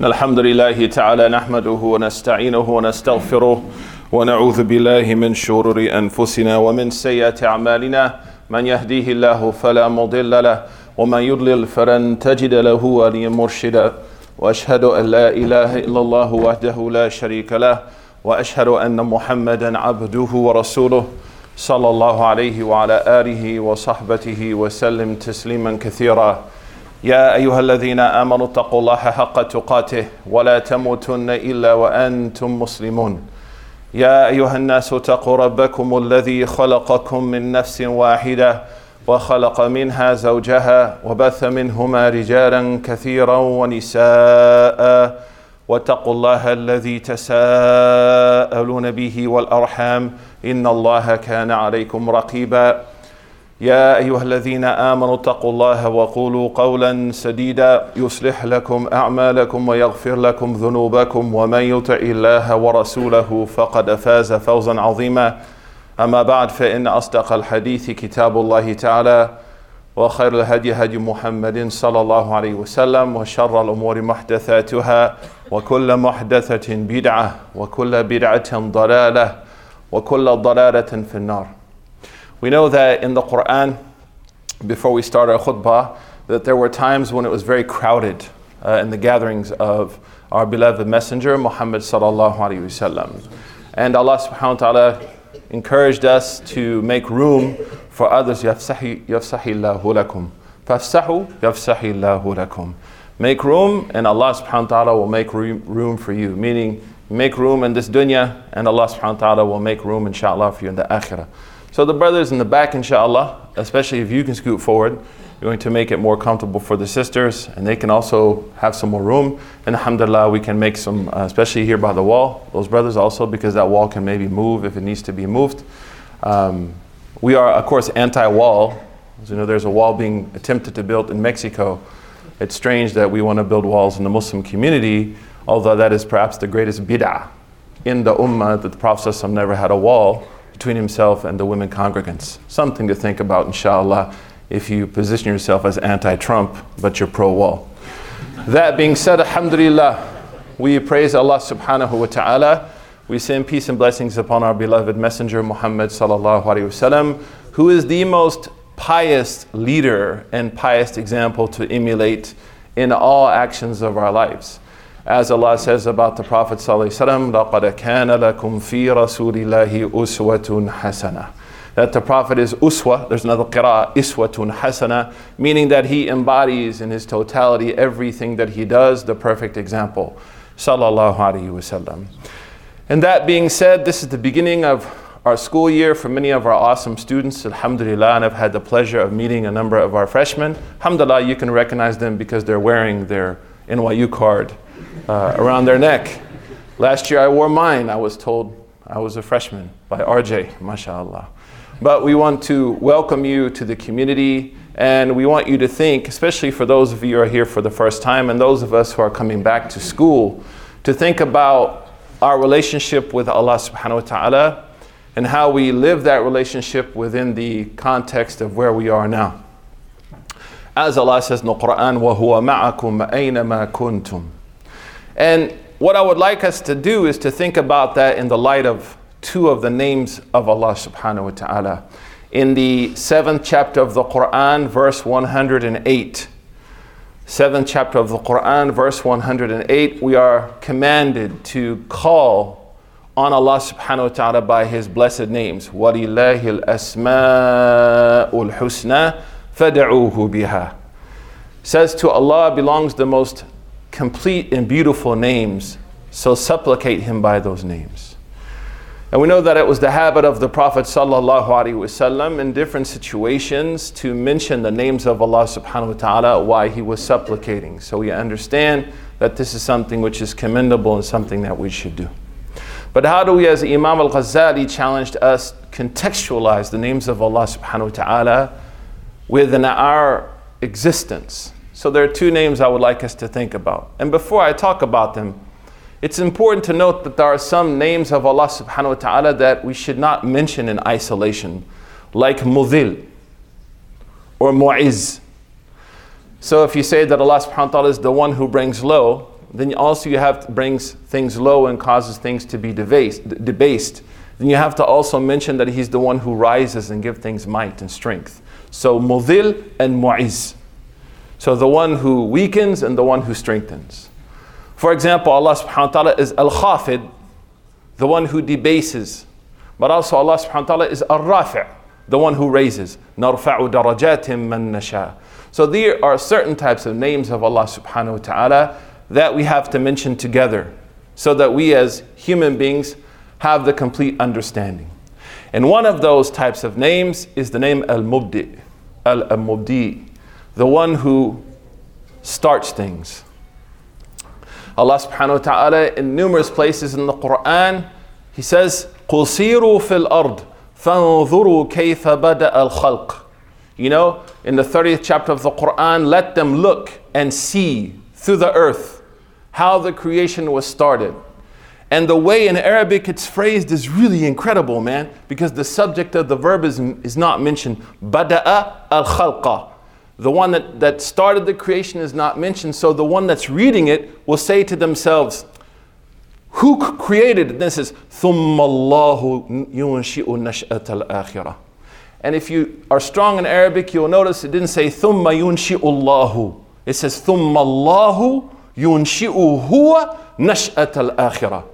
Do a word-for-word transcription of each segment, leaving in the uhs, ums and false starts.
الحمد لله تعالى نحمده ونستعينه ونستغفره ونعوذ بالله من شرور أنفسنا ومن سيئات أعمالنا من يهديه الله فلا مضل له ومن يضلل فلن تجد له وليا مرشدا وأشهد أن لا إله إلا الله وحده لا شريك له وأشهد أن محمدا عبده ورسوله صلى الله عليه وعلى آله وصحبه وسلم تسليما كثيرا يا أيها الذين آمنوا اتقوا الله حق تقاته ولا تموتن إلا وأنتم مسلمون يا أيها الناس اتقوا ربكم الذي خلقكم من نفس واحدة وخلق منها زوجها وبث منهما رجالا كثيرا ونساء واتقوا الله الذي تساءلون به والأرحام إن الله كان عليكم رقيبا يا أيها الذين آمنوا اتقوا الله وقولوا قولا سديدا يصلح لكم أعمالكم ويغفر لكم ذنوبكم ومن يطع الله ورسوله فقد فاز فوزا عظيما أما بعد فإن أصدق الحديث كتاب الله تعالى وخير الهدي هدي محمد صلى الله عليه وسلم وشر الأمور محدثاتها وكل محدثة بدعة وكل بدعة ضلالة وكل ضلالة في النار. We know that in the Quran, before we start our khutbah, that there were times when it was very crowded uh, in the gatherings of our beloved messenger, Muhammad sallallahu alayhi wasallam. And Allah subhanahu wa ta'ala encouraged us to make room for others. يَفْسَحِ اللَّهُ لَكُمْ فَافْسَحُوا يَفْسَحِ اللَّهُ لَكُمْ. Make room and Allah subhanahu wa ta'ala will make room for you. Meaning, make room in this dunya and Allah subhanahu wa ta'ala will make room inshallah for you in the akhirah. So the brothers in the back, inshallah, especially if you can scoot forward, you're going to make it more comfortable for the sisters, and they can also have some more room. And alhamdulillah, we can make some, uh, especially here by the wall, those brothers also, because that wall can maybe move if it needs to be moved. Um, we are, of course, anti-wall. As you know, there's a wall being attempted to build in Mexico. It's strange that we want to build walls in the Muslim community, although that is perhaps the greatest bid'ah in the ummah, that the Prophet ﷺ never had a wall between himself and the women congregants. Something to think about, inshallah, if you position yourself as anti-Trump, but you're pro-wall. That being said, alhamdulillah, we praise Allah subhanahu wa ta'ala. We send peace and blessings upon our beloved messenger, Muhammad sallallahu alayhi wasallam, who is the most pious leader and pious example to emulate in all actions of our lives. As Allah says about the Prophet sallallahu alaihi wasallam, لَقَدْ كَانَ لَكُمْ فِي رَسُولِ اللَّهِ أُسْوَةٌ حَسَنَةٌ. That the Prophet is uswa, there's another qira'ah, iswatun hasana, meaning that he embodies in his totality everything that he does, the perfect example, sallallahu alaihi wasallam. And that being said, this is the beginning of our school year for many of our awesome students, alhamdulillah, and I've had the pleasure of meeting a number of our freshmen. Alhamdulillah, you can recognize them because they're wearing their N Y U card Uh, around their neck. Last year I wore mine. I was told I was a freshman by R J, mashallah. But we want to welcome you to the community, and we want you to think, especially for those of you who are here for the first time and those of us who are coming back to school, to think about our relationship with Allah subhanahu wa ta'ala and how we live that relationship within the context of where we are now. As Allah says in the Quran, وَهُوَ مَعَكُمْ أَيْنَمَا كُنْتُمْ. And what I would like us to do is to think about that in the light of two of the names of Allah subhanahu wa ta'ala. In the seventh chapter of the Quran, verse one hundred eight. Seventh chapter of the Quran, verse one hundred eight, we are commanded to call on Allah subhanahu wa ta'ala by His blessed names. وَلِلَّهِ الْأَسْمَاءُ الْحُسْنَى فَدَعُوهُ بِهَا. Says to Allah belongs the most complete and beautiful names, so supplicate Him by those names. And we know that it was the habit of the Prophet sallallahu alaihi wasallam in different situations to mention the names of Allah subhanahu wa ta'ala while he was supplicating. So we understand that this is something which is commendable and something that we should do. But how do we, as Imam Al-Ghazali challenged us, contextualize the names of Allah subhanahu wa ta'ala within our existence? So there are two names I would like us to think about. And before I talk about them, it's important to note that there are some names of Allah subhanahu wa ta'ala that we should not mention in isolation, like Mudhil or Mu'izz. So if you say that Allah subhanahu wa ta'ala is the one who brings low, Then also you have to brings things low and causes things to be debased, debased. Then you have to also mention that he's the one who rises and gives things might and strength. So Mudhil and Mu'izz. So the one who weakens and the one who strengthens. For example, Allah subhanahu wa ta'ala is Al Khafid, the one who debases. But also Allah subhanahu wa ta'ala is Al Rafi, the one who raises. نَرْفَعُ دَرَجَاتٍ مَنْ نَشَاءُ. So there are certain types of names of Allah subhanahu wa ta'ala that we have to mention together so that we as human beings have the complete understanding. And one of those types of names is the name Al-Mubdi, Al-Mubdi, the one who starts things. Allah subhanahu wa ta'ala in numerous places in the Quran, He says, قُلْ سِيرُوا فِي الْأَرْضِ فَانْظُرُوا كَيْفَ بَدَأَ الْخَلْقِ. You know, in the thirtieth chapter of the Quran, let them look and see through the earth how the creation was started. And the way in Arabic it's phrased is really incredible, man, because the subject of the verb is, is not mentioned. Bada'a al-khalqa. The one that, that started the creation is not mentioned, so the one that's reading it will say to themselves, who created it? This is ثُمَّ اللَّهُ يُنْشِئُ نَشْأَةَ الْآخِرَةِ. And if you are strong in Arabic, you'll notice it didn't say ثُمَّ يُنْشِئُ اللَّهُ. It says ثُمَّ اللَّهُ يُنْشِئُ هُوَ نَشْأَةَ الْآخِرَةِ.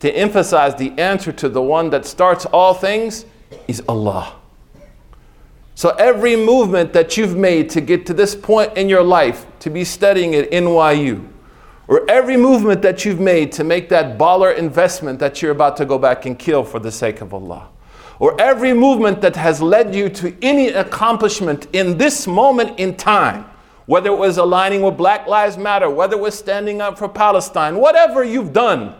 To emphasize the answer to the one that starts all things is Allah. So every movement that you've made to get to this point in your life, to be studying at N Y U, or every movement that you've made to make that baller investment that you're about to go back and kill for the sake of Allah, or every movement that has led you to any accomplishment in this moment in time, whether it was aligning with Black Lives Matter, whether it was standing up for Palestine, whatever you've done,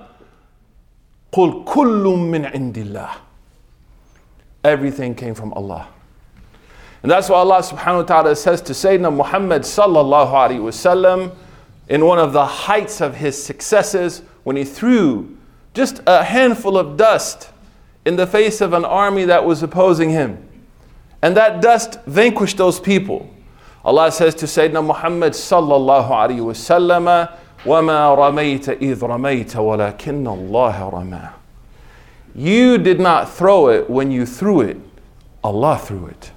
قُلْ كُلٌّ مِّنْ عِنْدِ اللَّهِ. Everything came from Allah. And that's why Allah subhanahu wa ta'ala says to Sayyidina Muhammad sallallahu alayhi wasallam in one of the heights of his successes, when he threw just a handful of dust in the face of an army that was opposing him, and that dust vanquished those people. Allah says to Sayyidina Muhammad sallallahu alayhi wasallam, وَمَا رَمَيْتَ إِذْ رَمَيْتَ وَلَكِنَّ اللَّهَ رَمَى. You did not throw it when you threw it. Allah threw it.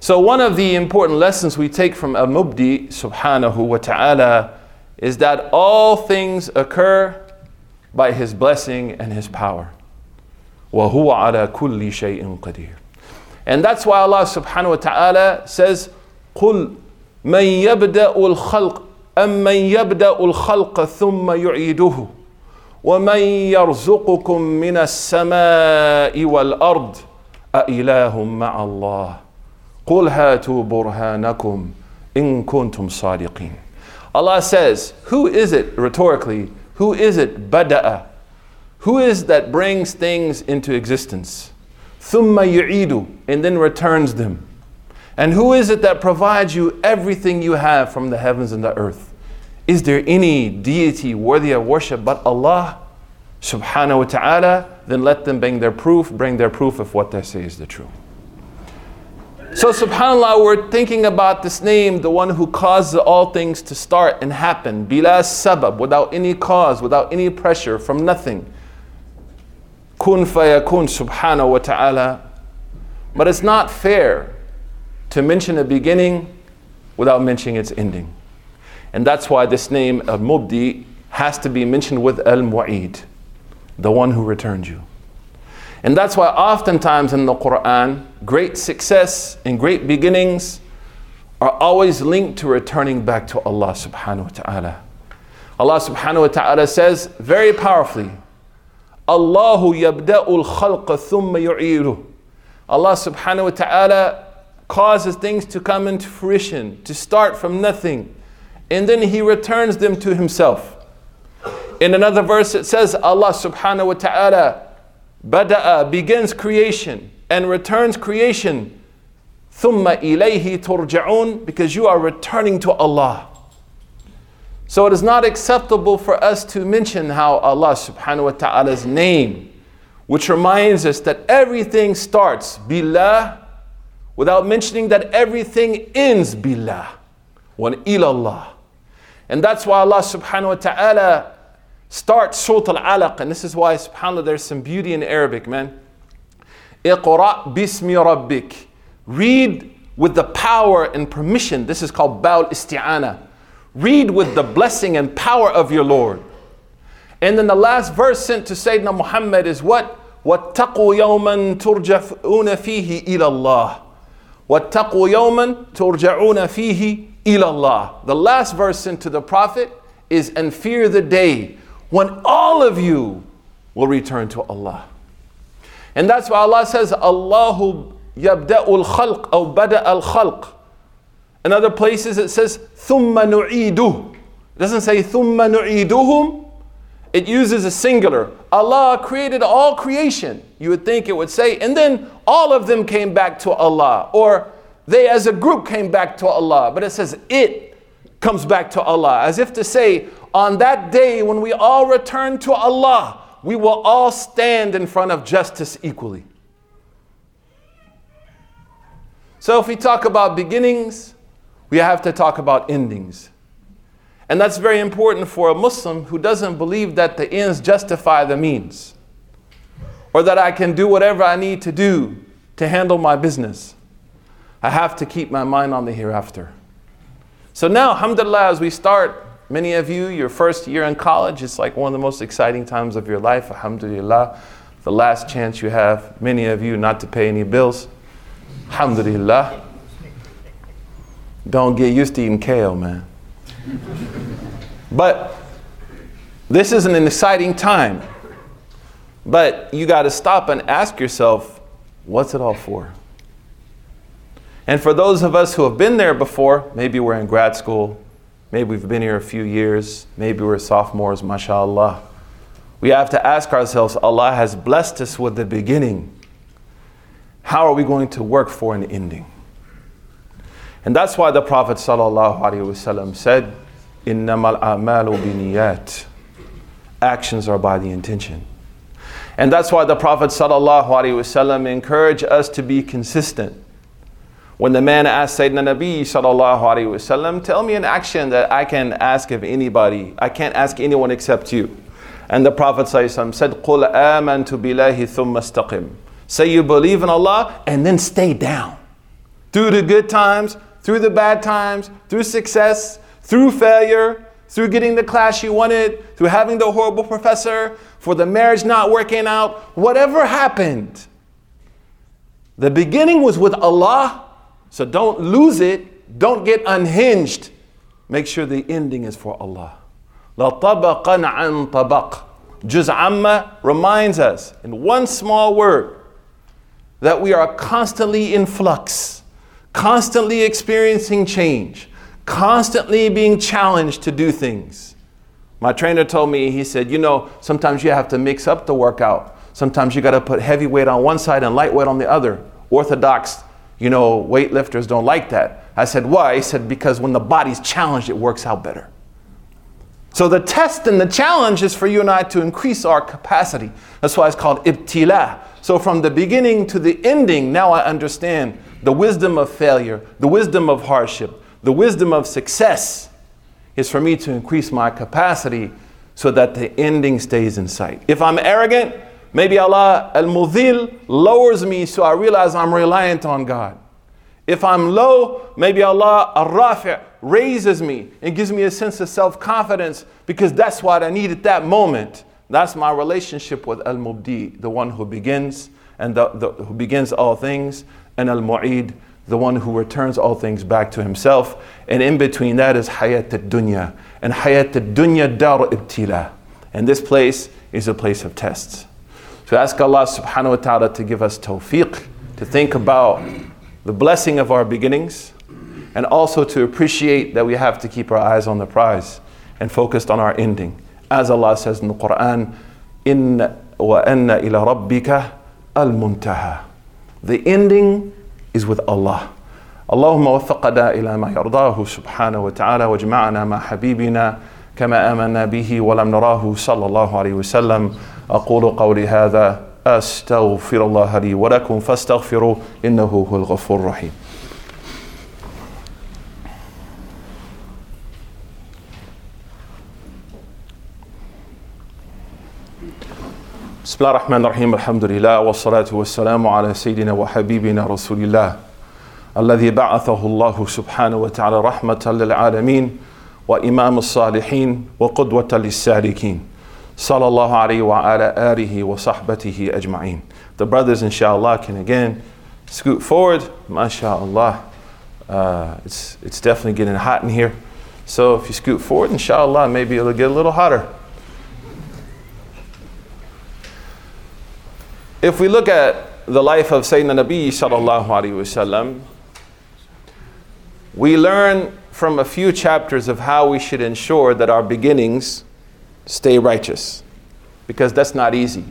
So one of the important lessons we take from Al-Mubdi subhanahu wa ta'ala is that all things occur by His blessing and His power. وَهُوَ عَلَى كُلِّ شَيْءٍ قَدِيرٍ. And that's why Allah subhanahu wa ta'ala says, قُلْ مَنْ يَبْدَأُ الْخَلْقِ أَمَّنْ يَبْدَأُ الْخَلْقَ ثُمَّ يُعِيدُهُ وَمَنْ يَرْزُقُكُمْ مِنَ السَّمَاءِ وَالْأَرْضِ أَإِلَهٌ مَعَ اللَّهِ قُلْ هَاتُوا بُرْهَانَكُمْ إِن كُنْتُمْ صَادِقِينَ. Allah says, who is it, rhetorically, who is it, bada'a? Who is that brings things into existence? ثُمَّ يُعِيدُ, and then returns them. And who is it that provides you everything you have from the heavens and the earth? Is there any deity worthy of worship but Allah subhanahu wa ta'ala? Then let them bring their proof, bring their proof if what they say is the truth. So subhanAllah, we're thinking about this name, the one who causes all things to start and happen, bila sabab, without any cause, without any pressure, from nothing. Kun fayakun subhanahu wa ta'ala. But it's not fair to mention a beginning without mentioning its ending. And that's why this name Al-Mubdi has to be mentioned with Al-Mu'id, the one who returned you. And that's why oftentimes in the Quran, great success and great beginnings are always linked to returning back to Allah subhanahu wa ta'ala. Allah subhanahu wa ta'ala says very powerfully, Allahu yabda'ul khalqa thumma yu'iduh. Allah subhanahu wa ta'ala causes things to come into fruition, to start from nothing, and then He returns them to Himself. In another verse it says, Allah subhanahu wa ta'ala bada'a, begins creation, and returns creation, thumma ilayhi turja'un, because you are returning to Allah. So it is not acceptable for us to mention how Allah subhanahu wa ta'ala's name, which reminds us that everything starts billah, without mentioning that everything ends billah, wa ilallah. And that's why Allah subhanahu wa ta'ala starts Surah Al-Alaq. And this is why, subhanAllah, there's some beauty in Arabic, man. Iqra' bismi rabbik. Read with the power and permission. This is called Ba'ul Isti'ana. Read with the blessing and power of your Lord. And then the last verse sent to Sayyidina Muhammad is what? وَاتَّقُوا يَوْمًا تُرْجَعُونَ فِيهِ إِلَى اللَّهِ. وَاتَّقُوا يَوْمًا تُرْجَعُونَ فِيهِ إِلَى اللَّهِ. The last verse sent to the Prophet is, and fear the day when all of you will return to Allah. And that's why Allah says, Allahu yabda'ul khalq, or bada'al khalq. In other places it says, thumma nu'iduh. It doesn't say, thumma nu'iduhum. It uses a singular. Allah created all creation. You would think it would say, and then all of them came back to Allah. Or they as a group came back to Allah. But it says, it comes back to Allah. As if to say, on that day when we all return to Allah, we will all stand in front of justice equally. So if we talk about beginnings, we have to talk about endings. And that's very important for a Muslim who doesn't believe that the ends justify the means, or that I can do whatever I need to do to handle my business. I have to keep my mind on the hereafter. So now, alhamdulillah, as we start, many of you, your first year in college, it's like one of the most exciting times of your life, alhamdulillah. The last chance you have, many of you, not to pay any bills, alhamdulillah. Don't get used to eating kale, man. But this isn't an exciting time. But you got to stop and ask yourself, what's it all for? And for those of us who have been there before, maybe we're in grad school, maybe we've been here a few years, maybe we're sophomores, mashallah. We have to ask ourselves, Allah has blessed us with the beginning. How are we going to work for an ending? And that's why the Prophet sallallahu alaihi wasallam said, "Innamal a'malu binniyat." Actions are by the intention. And that's why the Prophet sallallahu alaihi wasallam encouraged us to be consistent. When the man asked Sayyidina Nabi sallallahu alaihi wasallam, "Tell me an action that I can ask of anybody. I can't ask anyone except you." And the Prophet sallallahu alaihi wasallam said, "Qul amantu billahi thumma istaqim." Say you believe in Allah and then stay down. Through the good times, through the bad times, through success, through failure, through getting the class you wanted, through having the horrible professor, for the marriage not working out, whatever happened. The beginning was with Allah, so don't lose it, don't get unhinged. Make sure the ending is for Allah. La tabaqan an tabaq. Juz Amma reminds us in one small word that we are constantly in flux, constantly experiencing change, constantly being challenged to do things. My trainer told me, he said, you know, sometimes you have to mix up the workout. Sometimes you got to put heavy weight on one side and light weight on the other. Orthodox, you know, weightlifters don't like that. I said, why? He said, because when the body's challenged, it works out better. So the test and the challenge is for you and I to increase our capacity. That's why it's called ibtila. So from the beginning to the ending, now I understand the wisdom of failure, the wisdom of hardship, the wisdom of success is for me to increase my capacity so that the ending stays in sight. If I'm arrogant, maybe Allah, Al-Mudhil, lowers me so I realize I'm reliant on God. If I'm low, maybe Allah, Al Rafi, raises me and gives me a sense of self-confidence because that's what I need at that moment. That's my relationship with Al-Mubdi, the one who begins and the, the, who begins all things, and Al-Mu'id, the one who returns all things back to himself. And in between that is Hayat al-Dunya. And Hayat al-Dunya dar ibtila. And this place is a place of tests. So I ask Allah subhanahu wa ta'ala to give us tawfiq, to think about the blessing of our beginnings, and also to appreciate that we have to keep our eyes on the prize and focused on our ending. As Allah says in the Quran, إِنَّ وَأَنَّ إِلَىٰ رَبِّكَ الْمُنْتَهَى. The ending is with Allah. اللهم وفقنا إلى ما يرضاه سبحانه وتعالى واجمعنا مع حبيبنا كما آمنا به ولم نراه صلى الله عليه وسلم. أقول قولي هذا أستغفر الله لي ولكم فاستغفروا إنه هو الغفور الرحيم. Bismillah ar-Rahman ar-Rahim, alhamdulillah, wa salatu wa salamu ala Sayyidina wa Habibina Rasulillah, alladhi ba'athahu Allahu subhanahu wa ta'ala rahmatan lil alameen, wa imam as-salihin, wa qudwatan lis-salikin. Sallallahu alayhi wa ala alihi wa sahbatihi ajma'in. The brothers, inshallah, can again scoot forward. MashaAllah, uh, it's, it's definitely getting hot in here. So if you scoot forward, inshallah, maybe it'll get a little hotter. If we look at the life of Sayyidina Nabi sallallahu alaihi wasallam, we learn from a few chapters of how we should ensure that our beginnings stay righteous, because that's not easy.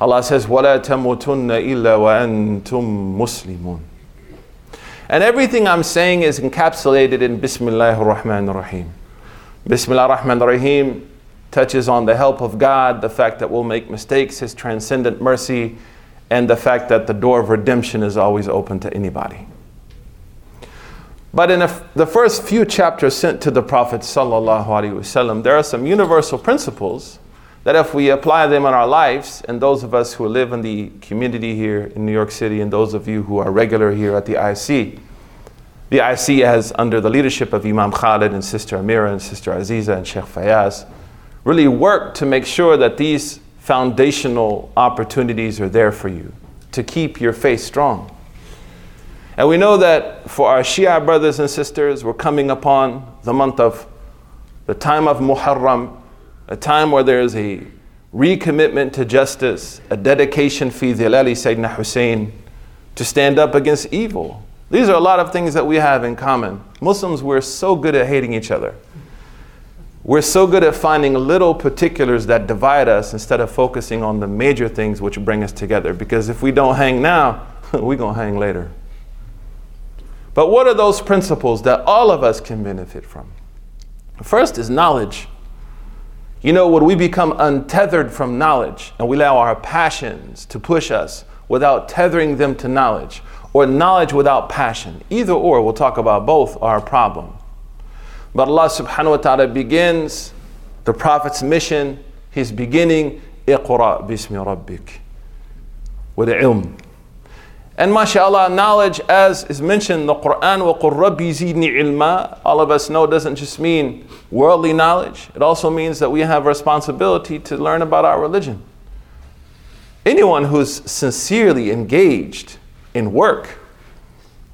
Allah says, وَلَا تَمُوتُنَّ إِلَّا وَأَنْتُمْ مُسْلِمُونَ. And everything I'm saying is encapsulated in Bismillahir Rahmanir Rahim. Bismillahir Rahmanir Rahim touches on the help of God, the fact that we'll make mistakes, His transcendent mercy, and the fact that the door of redemption is always open to anybody. But in a, the first few chapters sent to the Prophet ﷺ, there are some universal principles that if we apply them in our lives, and those of us who live in the community here in New York City, and those of you who are regular here at the I C, the I C has, under the leadership of Imam Khalid and Sister Amira and Sister Aziza and Sheikh Fayaz, really work to make sure that these foundational opportunities are there for you to keep your faith strong. And we know that for our Shia brothers and sisters, we're coming upon the month of the time of Muharram, a time where there is a recommitment to justice, a dedication fi dhilali Sayyidina Hussein, to stand up against evil. These are a lot of things that we have in common. Muslims, we're so good at hating each other. We're so good at finding little particulars that divide us instead of focusing on the major things which bring us together. Because if we don't hang now, we're going to hang later. But what are those principles that all of us can benefit from? First is knowledge. You know, when we become untethered from knowledge and we allow our passions to push us without tethering them to knowledge, or knowledge without passion, either or, we'll talk about both, are a problem. But Allah subhanahu wa ta'ala begins the Prophet's mission, his beginning, اقرأ بسم ربك, with ilm. And mashaAllah, knowledge, as is mentioned in the Quran, وَقُلْ رَبِّ زِدْنِي عِلْمًا, all of us know doesn't just mean worldly knowledge. It also means that we have responsibility to learn about our religion. Anyone who's sincerely engaged in work,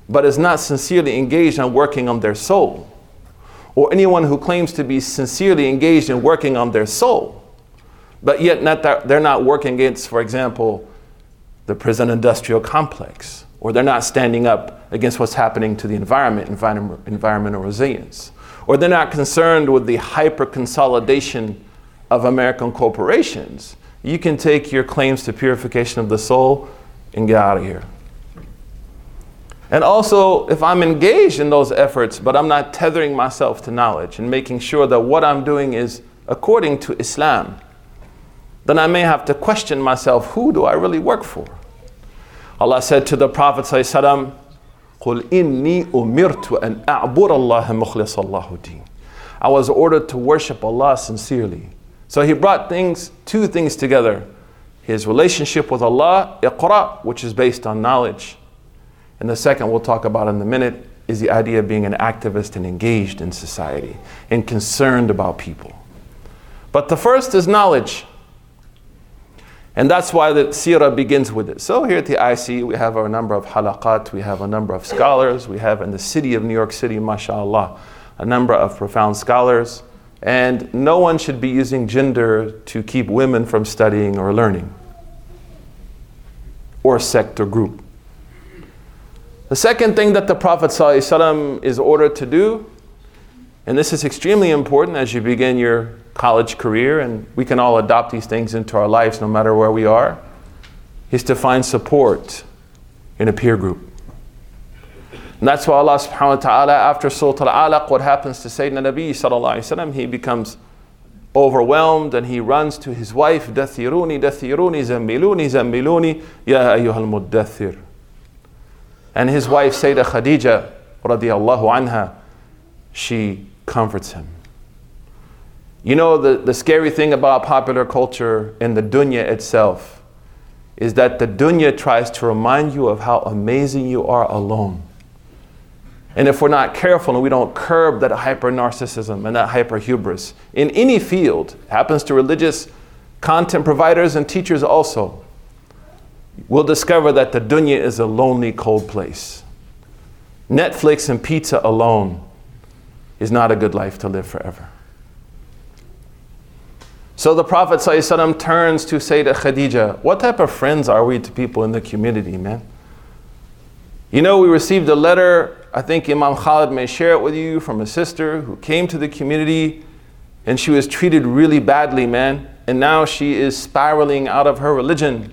but is not sincerely engaged on working on their soul, or anyone who claims to be sincerely engaged in working on their soul, but yet not that they're not working against, for example, the prison industrial complex, or they're not standing up against what's happening to the environment, environment environmental resilience, or they're not concerned with the hyper-consolidation of American corporations, you can take your claims to purification of the soul and get out of here. And also, if I'm engaged in those efforts, but I'm not tethering myself to knowledge and making sure that what I'm doing is according to Islam, then I may have to question myself, who do I really work for? Allah said to the Prophet ﷺ, قُلْ إِنِّي أُمِرْتُ أَنْ أَعْبُرَ اللَّهَ مُخْلِصَ اللَّهُ دِينَ. I was ordered to worship Allah sincerely. So he brought things, two things together. His relationship with Allah, iqra, which is based on knowledge. And the second we'll talk about in a minute is the idea of being an activist and engaged in society and concerned about people. But the first is knowledge. And that's why the seerah begins with it. So here at the I C, we have a number of halaqat, we have a number of scholars, we have in the city of New York City, mashaAllah, a number of profound scholars. And no one should be using gender to keep women from studying or learning, or sect or group. The second thing that the Prophet ﷺ is ordered to do, and this is extremely important as you begin your college career, and we can all adopt these things into our lives no matter where we are, is to find support in a peer group. And that's why Allah subhanahu wa ta'ala, after Surah Al-Alaq, what happens to Sayyidina Nabi sallallahu alayhi wa sallam, he becomes overwhelmed and he runs to his wife, Dathiruni, Dathiruni, Zammiluni, Zammiluni, Ya ayyuhal muddathir. And his wife, Sayyida Khadija, radiyallahu anha, she comforts him. You know, the, the scary thing about popular culture and the dunya itself is that the dunya tries to remind you of how amazing you are alone. And if we're not careful and we don't curb that hyper-narcissism and that hyper-hubris in any field, happens to religious content providers and teachers also, we'll discover that the dunya is a lonely, cold place. Netflix and pizza alone is not a good life to live forever. So the Prophet ﷺ turns to Sayyida Khadija. What type of friends are we to people in the community, man? You know, we received a letter, I think Imam Khalid may share it with you, from a sister who came to the community and she was treated really badly, man. And now she is spiraling out of her religion.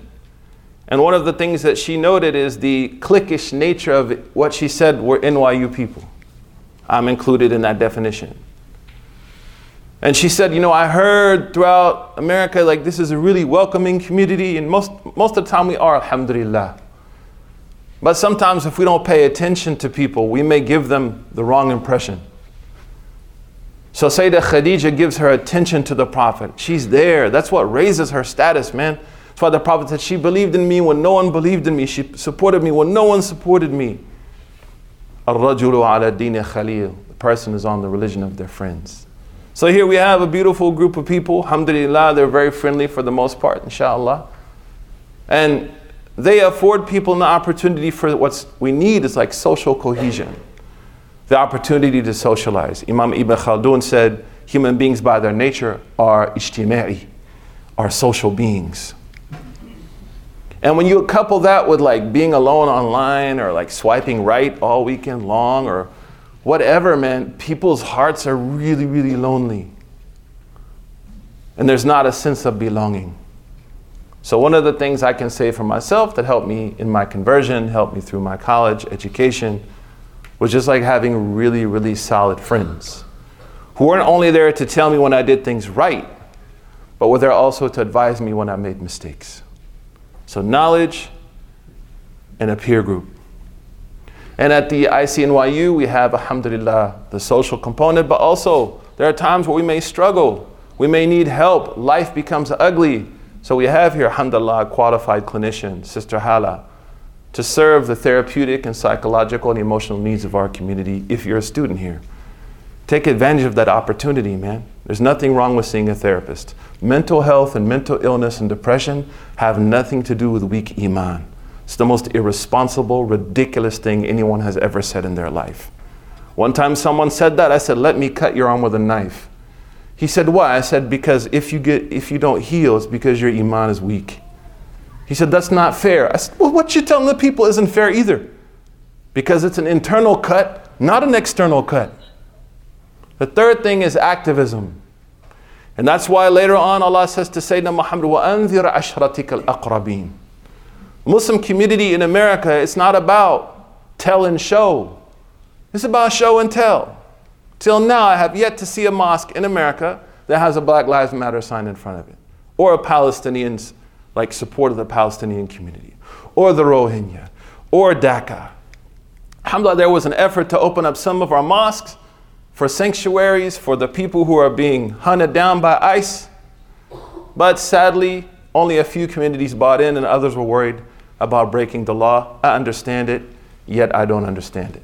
And one of the things that she noted is the cliquish nature of what she said were N Y U people. I'm included in that definition. And she said, you know, I heard throughout America, like, this is a really welcoming community, and most, most of the time we are, alhamdulillah. But sometimes if we don't pay attention to people, we may give them the wrong impression. So Sayyida Khadija gives her attention to the Prophet. She's there. That's what raises her status, man. That's why the Prophet said, she believed in me when no one believed in me. She supported me when no one supported me. Ar-rajulu ala dini khalil. The person is on the religion of their friends. So here we have a beautiful group of people. Alhamdulillah, they're very friendly for the most part, inshallah. And they afford people an opportunity for what we need is like social cohesion. The opportunity to socialize. Imam Ibn Khaldun said, human beings by their nature are ijtima'i, are social beings. And when you couple that with like being alone online or like swiping right all weekend long or whatever, man, people's hearts are really, really lonely. And there's not a sense of belonging. So one of the things I can say for myself that helped me in my conversion, helped me through my college education, was just like having really, really solid friends who weren't only there to tell me when I did things right, but were there also to advise me when I made mistakes. So knowledge and a peer group. And at the I C N Y U, we have, alhamdulillah, the social component, but also there are times where we may struggle. We may need help. Life becomes ugly. So we have here, alhamdulillah, a qualified clinician, Sister Hala, to serve the therapeutic and psychological and emotional needs of our community if you're a student here. Take advantage of that opportunity, man. There's nothing wrong with seeing a therapist. Mental health and mental illness and depression have nothing to do with weak iman. It's the most irresponsible, ridiculous thing anyone has ever said in their life. One time someone said that, I said, let me cut your arm with a knife. He said, why? I said, because if you get, if you don't heal, it's because your iman is weak. He said, that's not fair. I said, well, what you're telling the people isn't fair either. Because it's an internal cut, not an external cut. The third thing is activism. And that's why later on Allah says to Sayyidina Muhammad, وَأَنذِرْ عَشْرَتِكَ الْأَقْرَبِينَ. Muslim community in America, it's not about tell and show. It's about show and tell. Till now, I have yet to see a mosque in America that has a Black Lives Matter sign in front of it. Or a Palestinian's like support of the Palestinian community, or the Rohingya, or Dhaka. Alhamdulillah, there was an effort to open up some of our mosques for sanctuaries for the people who are being hunted down by ICE. But sadly, only a few communities bought in and others were worried about breaking the law. I understand it, yet I don't understand it.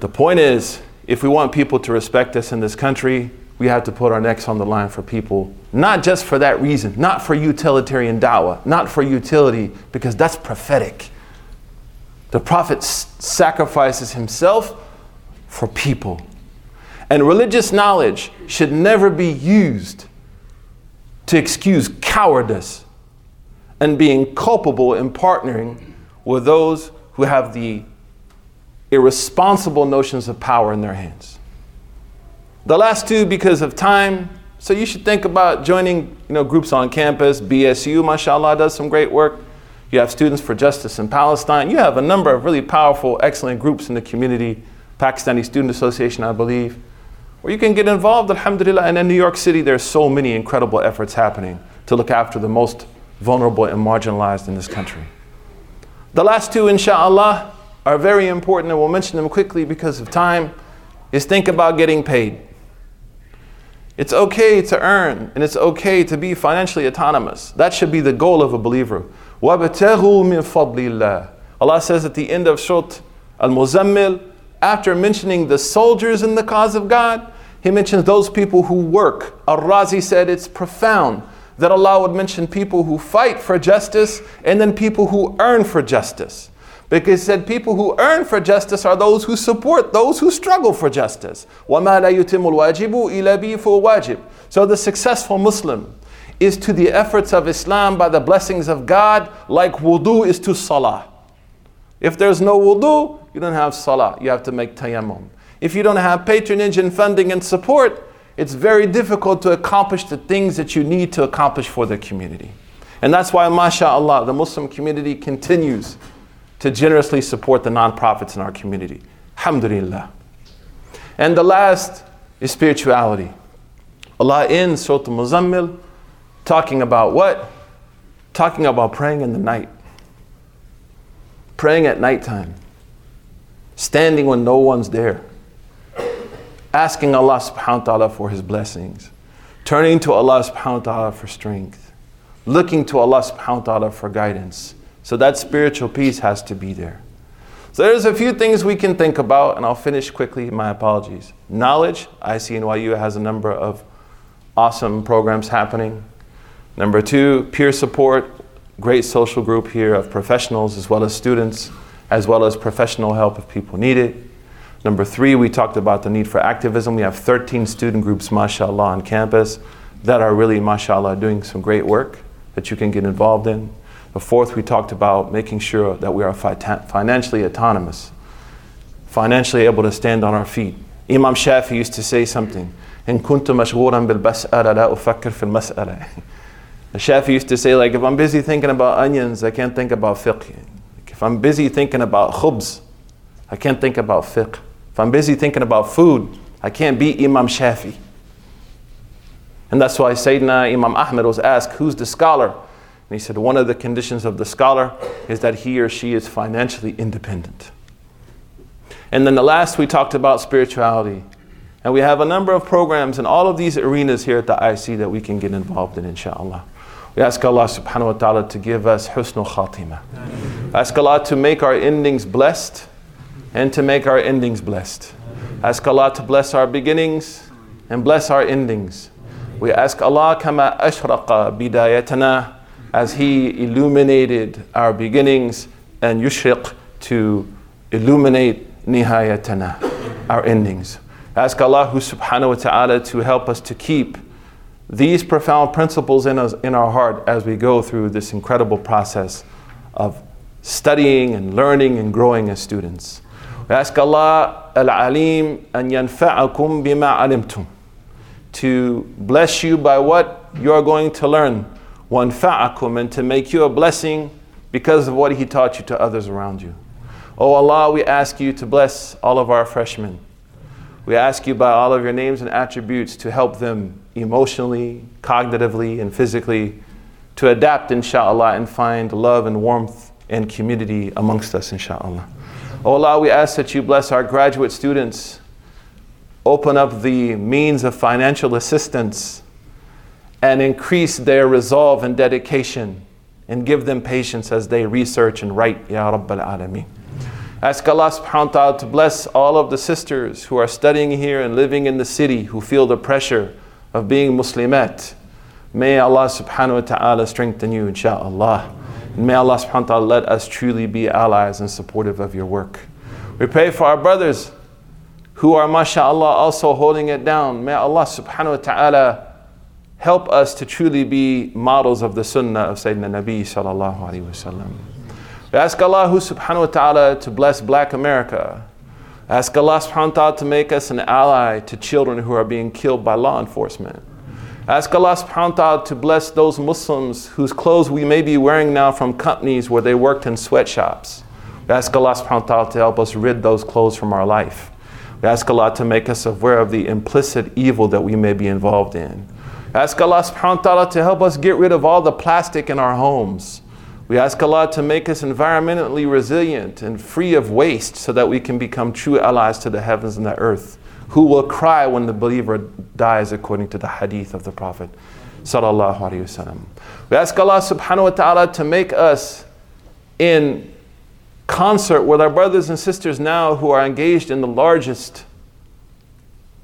The point is, if we want people to respect us in this country, we have to put our necks on the line for people, not just for that reason, not for utilitarian da'wah, not for utility, because that's prophetic. The Prophet s- sacrifices himself for people. And religious knowledge should never be used to excuse cowardice and being culpable in partnering with those who have the irresponsible notions of power in their hands. The last two, because of time, so you should think about joining, you know, groups on campus. B S U, mashallah, does some great work. You have Students for Justice in Palestine. You have a number of really powerful, excellent groups in the community. Pakistani Student Association, I believe, where you can get involved, alhamdulillah. And in New York City, there's so many incredible efforts happening to look after the most vulnerable and marginalized in this country. The last two, inshallah, are very important, and we'll mention them quickly because of time, is think about getting paid. It's okay to earn, and it's okay to be financially autonomous. That should be the goal of a believer. وَابْتَغُوا مِنْ فَضْلِ اللَّهِ. Allah says at the end of Surah Al-Muzammil, after mentioning the soldiers in the cause of God, He mentions those people who work. Al-Razi said it's profound that Allah would mention people who fight for justice and then people who earn for justice. Because He said people who earn for justice are those who support those who struggle for justice. وَمَا لَا يُتِمُ الْوَاجِبُ إِلَّا بِهِ فَوَاجِبُ. So the successful Muslim is to the efforts of Islam by the blessings of God like wudu is to salah. If there's no wudu, you don't have salah, you have to make tayammum. If you don't have patronage and funding and support, it's very difficult to accomplish the things that you need to accomplish for the community. And that's why, mashallah, the Muslim community continues to generously support the nonprofits in our community. Alhamdulillah. And the last is spirituality. Allah ends Surah Al-Muzammil talking about what? Talking about praying in the night. Praying at nighttime. Standing when no one's there. Asking Allah subhanahu wa ta'ala for His blessings. Turning to Allah subhanahu wa ta'ala for strength. Looking to Allah subhanahu wa ta'ala for guidance. So that spiritual peace has to be there. So there's a few things we can think about, and I'll finish quickly, my apologies. Knowledge, I C N Y U has a number of awesome programs happening. Number two, peer support, great social group here of professionals as well as students, as well as professional help if people need it. Number three, we talked about the need for activism. We have thirteen student groups, mashallah, on campus that are really, mashallah, doing some great work that you can get involved in. The fourth, we talked about making sure that we are financially autonomous, financially able to stand on our feet. Imam Shafi used to say something, إِن كُنْتُ مَشْغُولًا بِالْبَسْأَلَ لَا أُفَكِّرْ فِي الْمَسْأَلَةِ. Shafi used to say, like, if I'm busy thinking about onions, I can't think about fiqh. Like, if I'm busy thinking about khubz, I can't think about fiqh. If I'm busy thinking about food, I can't be Imam Shafi. And that's why Sayyidina Imam Ahmed was asked, who's the scholar? And he said, one of the conditions of the scholar is that he or she is financially independent. And then the last, we talked about spirituality. And we have a number of programs in all of these arenas here at the I C that we can get involved in, inshaAllah. We ask Allah subhanahu wa ta'ala to give us husnul khatima. Ask Allah to make our endings blessed. And to make our endings blessed. Ask Allah to bless our beginnings and bless our endings. We ask Allah kama ashraqa bidayatana, as He illuminated our beginnings, and yushriq to illuminate nihayatana, our endings. Ask Allah subhanahu wa ta'ala to help us to keep these profound principles in us, in our heart, as we go through this incredible process of studying and learning and growing as students. We ask Allah al-alim an yanfa'akum bima alimtum, to bless you by what you're going to learn, wanfa'akum, and to make you a blessing because of what He taught you to others around you. Oh Allah, we ask You to bless all of our freshmen. We ask You by all of Your names and attributes to help them emotionally, cognitively, and physically to adapt, insha'Allah, and find love and warmth and community amongst us, insha'Allah. Oh Allah, we ask that You bless our graduate students, open up the means of financial assistance, and increase their resolve and dedication, and give them patience as they research and write, Ya Rabbal Alameen. Ask Allah subhanahu wa ta'ala to bless all of the sisters who are studying here and living in the city, who feel the pressure of being Muslimat. May Allah subhanahu wa ta'ala strengthen you, insha'Allah. And may Allah subhanahu wa ta'ala let us truly be allies and supportive of Your work. We pray for our brothers who are, masha'Allah, also holding it down. May Allah subhanahu wa ta'ala help us to truly be models of the sunnah of Sayyidina Nabi sallallahu alayhi wa sallam. We ask Allah subhanahu wa ta'ala to bless Black America. We ask Allah subhanahu wa ta'ala to make us an ally to children who are being killed by law enforcement. Ask Allah subhanahu wa ta'ala to bless those Muslims whose clothes we may be wearing now from companies where they worked in sweatshops. We ask Allah subhanahu wa ta'ala to help us rid those clothes from our life. We ask Allah to make us aware of the implicit evil that we may be involved in. We ask Allah subhanahu wa ta'ala to help us get rid of all the plastic in our homes. We ask Allah to make us environmentally resilient and free of waste so that we can become true allies to the heavens and the earth. who will cry when the believer dies, according to the hadith of the Prophet sallallahu alaihi wasallam. We ask Allah subhanahu wa ta'ala to make us in concert with our brothers and sisters now who are engaged in the largest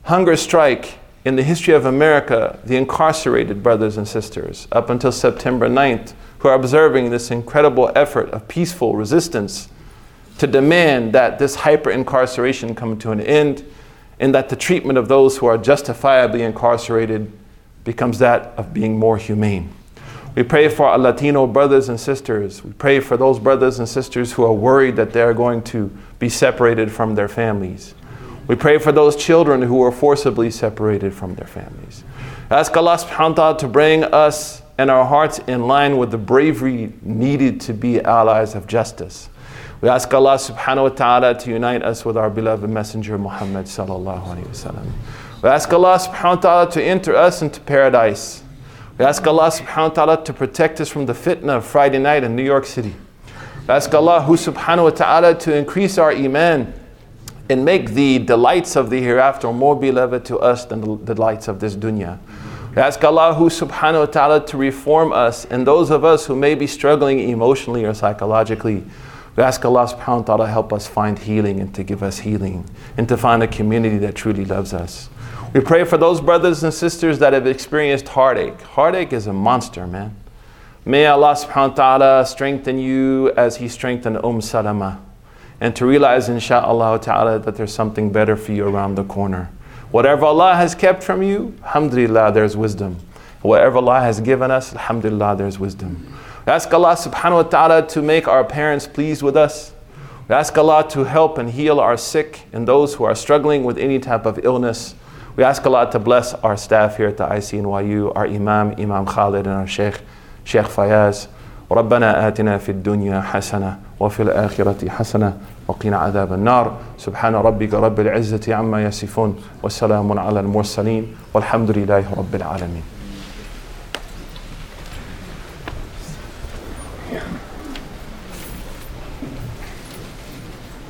hunger strike in the history of America, the incarcerated brothers and sisters, up until September ninth, who are observing this incredible effort of peaceful resistance to demand that this hyper-incarceration come to an end, and that the treatment of those who are justifiably incarcerated becomes that of being more humane. We pray for our Latino brothers and sisters. We pray for those brothers and sisters who are worried that they are going to be separated from their families. We pray for those children who were forcibly separated from their families. Ask Allah subhanahu wa ta'ala to bring us and our hearts in line with the bravery needed to be allies of justice. We ask Allah subhanahu wa ta'ala to unite us with our beloved messenger Muhammad sallallahu alaihi wasallam. We ask Allah subhanahu wa ta'ala to enter us into paradise. We ask Allah subhanahu wa ta'ala to protect us from the fitna of Friday night in New York City. We ask Allah who subhanahu wa ta'ala to increase our iman and make the delights of the hereafter more beloved to us than the delights of this dunya. We ask Allah who subhanahu wa ta'ala to reform us and those of us who may be struggling emotionally or psychologically. We ask Allah subhanahu wa ta'ala to help us find healing and to give us healing and to find a community that truly loves us. We pray for those brothers and sisters that have experienced heartache. Heartache is a monster, man. May Allah subhanahu wa ta'ala strengthen you as He strengthened Umm Salama, and to realize insha'Allah ta'ala that there's something better for you around the corner. Whatever Allah has kept from you, alhamdulillah, there's wisdom. Whatever Allah has given us, alhamdulillah, there's wisdom. We ask Allah subhanahu wa ta'ala to make our parents pleased with us. We ask Allah to help and heal our sick and those who are struggling with any type of illness. We ask Allah to bless our staff here at the I C N Y U, our Imam, Imam Khalid, and our Sheikh, Sheikh Fayaz. ربنا آتنا في الدنيا حسنة وفي الآخرة حسنة وقنا عذاب النار سبحان ربك رب العزة عما يصفون والسلام على المرسلين والحمد لله رب العالمين.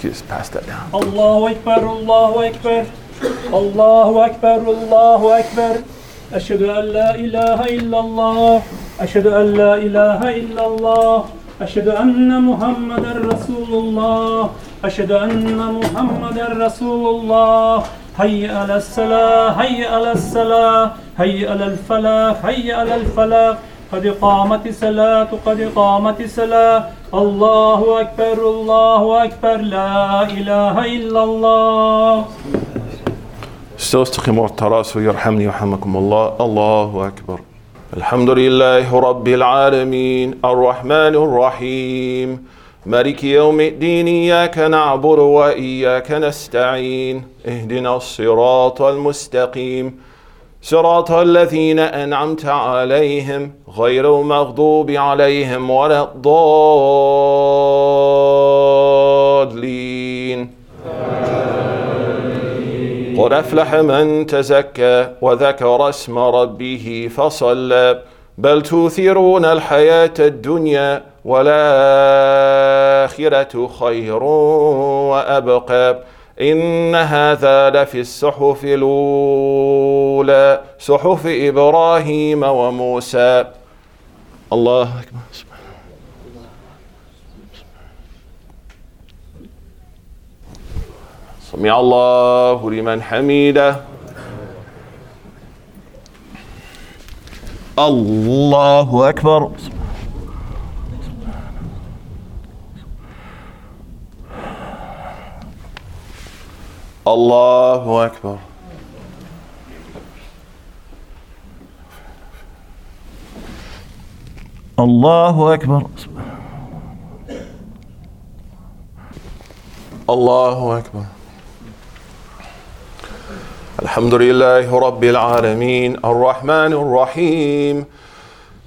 Just pass that down. Allahu Akbar, Allahu Akbar, Allahu Akbar, Allahu Akbar. أشهد أن لا إله إلا الله أشهد أن لا إله إلا الله أشهد أن محمدا رسول الله أشهد أن محمدا رسول الله حي على الصلاة حي على الصلاة حي على الفلاح حي على الفلاح قد قامت الصلاة قد قامت الصلاة الله أكبر الله أكبر لا إله إلا الله استوستقيموا التراس ويرحمني ويرحمكم الله الله أكبر الحمد لله رب العالمين الرحمن الرحيم مالك يوم الدين إياك نعبد وإياك نستعين اهدنا الصراط المستقيم صراط الذين أنعمت عليهم غير المغضوب عليهم ولا الضالين قد أفلح من تزكى وذكر اسم ربه فصلى بل تؤثرون الحياة الدنيا والآخرة خير وأبقى إن هذا لفي الصحف الأولى صحف إبراهيم وموسى الله أكبر سمع الله لمن حمده الله أكبر الله أكبر الله أكبر الله أكبر الحمد لله رب العالمين الرحمن الرحيم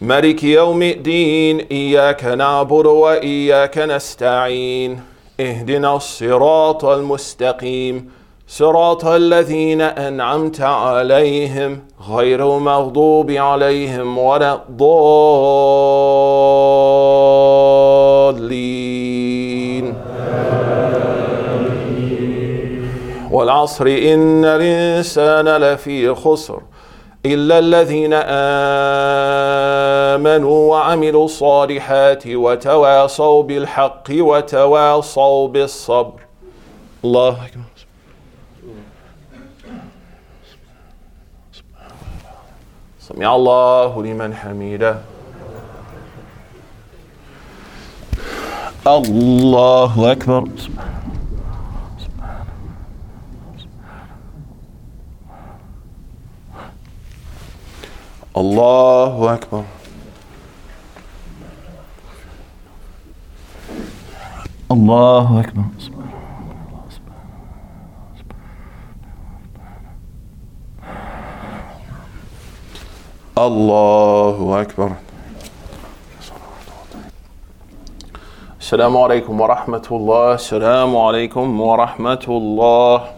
مالك يوم الدين إياك نعبد وإياك نستعين اهدنا الصراط المستقيم صراط الذين أنعمت عليهم غير المغضوب عليهم ولا الضالين والعاصمين والعصر إن الإنسان لفي خسر إلا الذين آمنوا وعملوا الصالحات وتواصوا بالحق وتواصوا بالصبر. الله أكبر. سمع الله لمن حمده. الله أكبر. Allahu Akbar. Allahu Akbar. Allahu Akbar. Assalamu alaikum wa rahmatullah. Assalamu alaikum wa rahmatullah.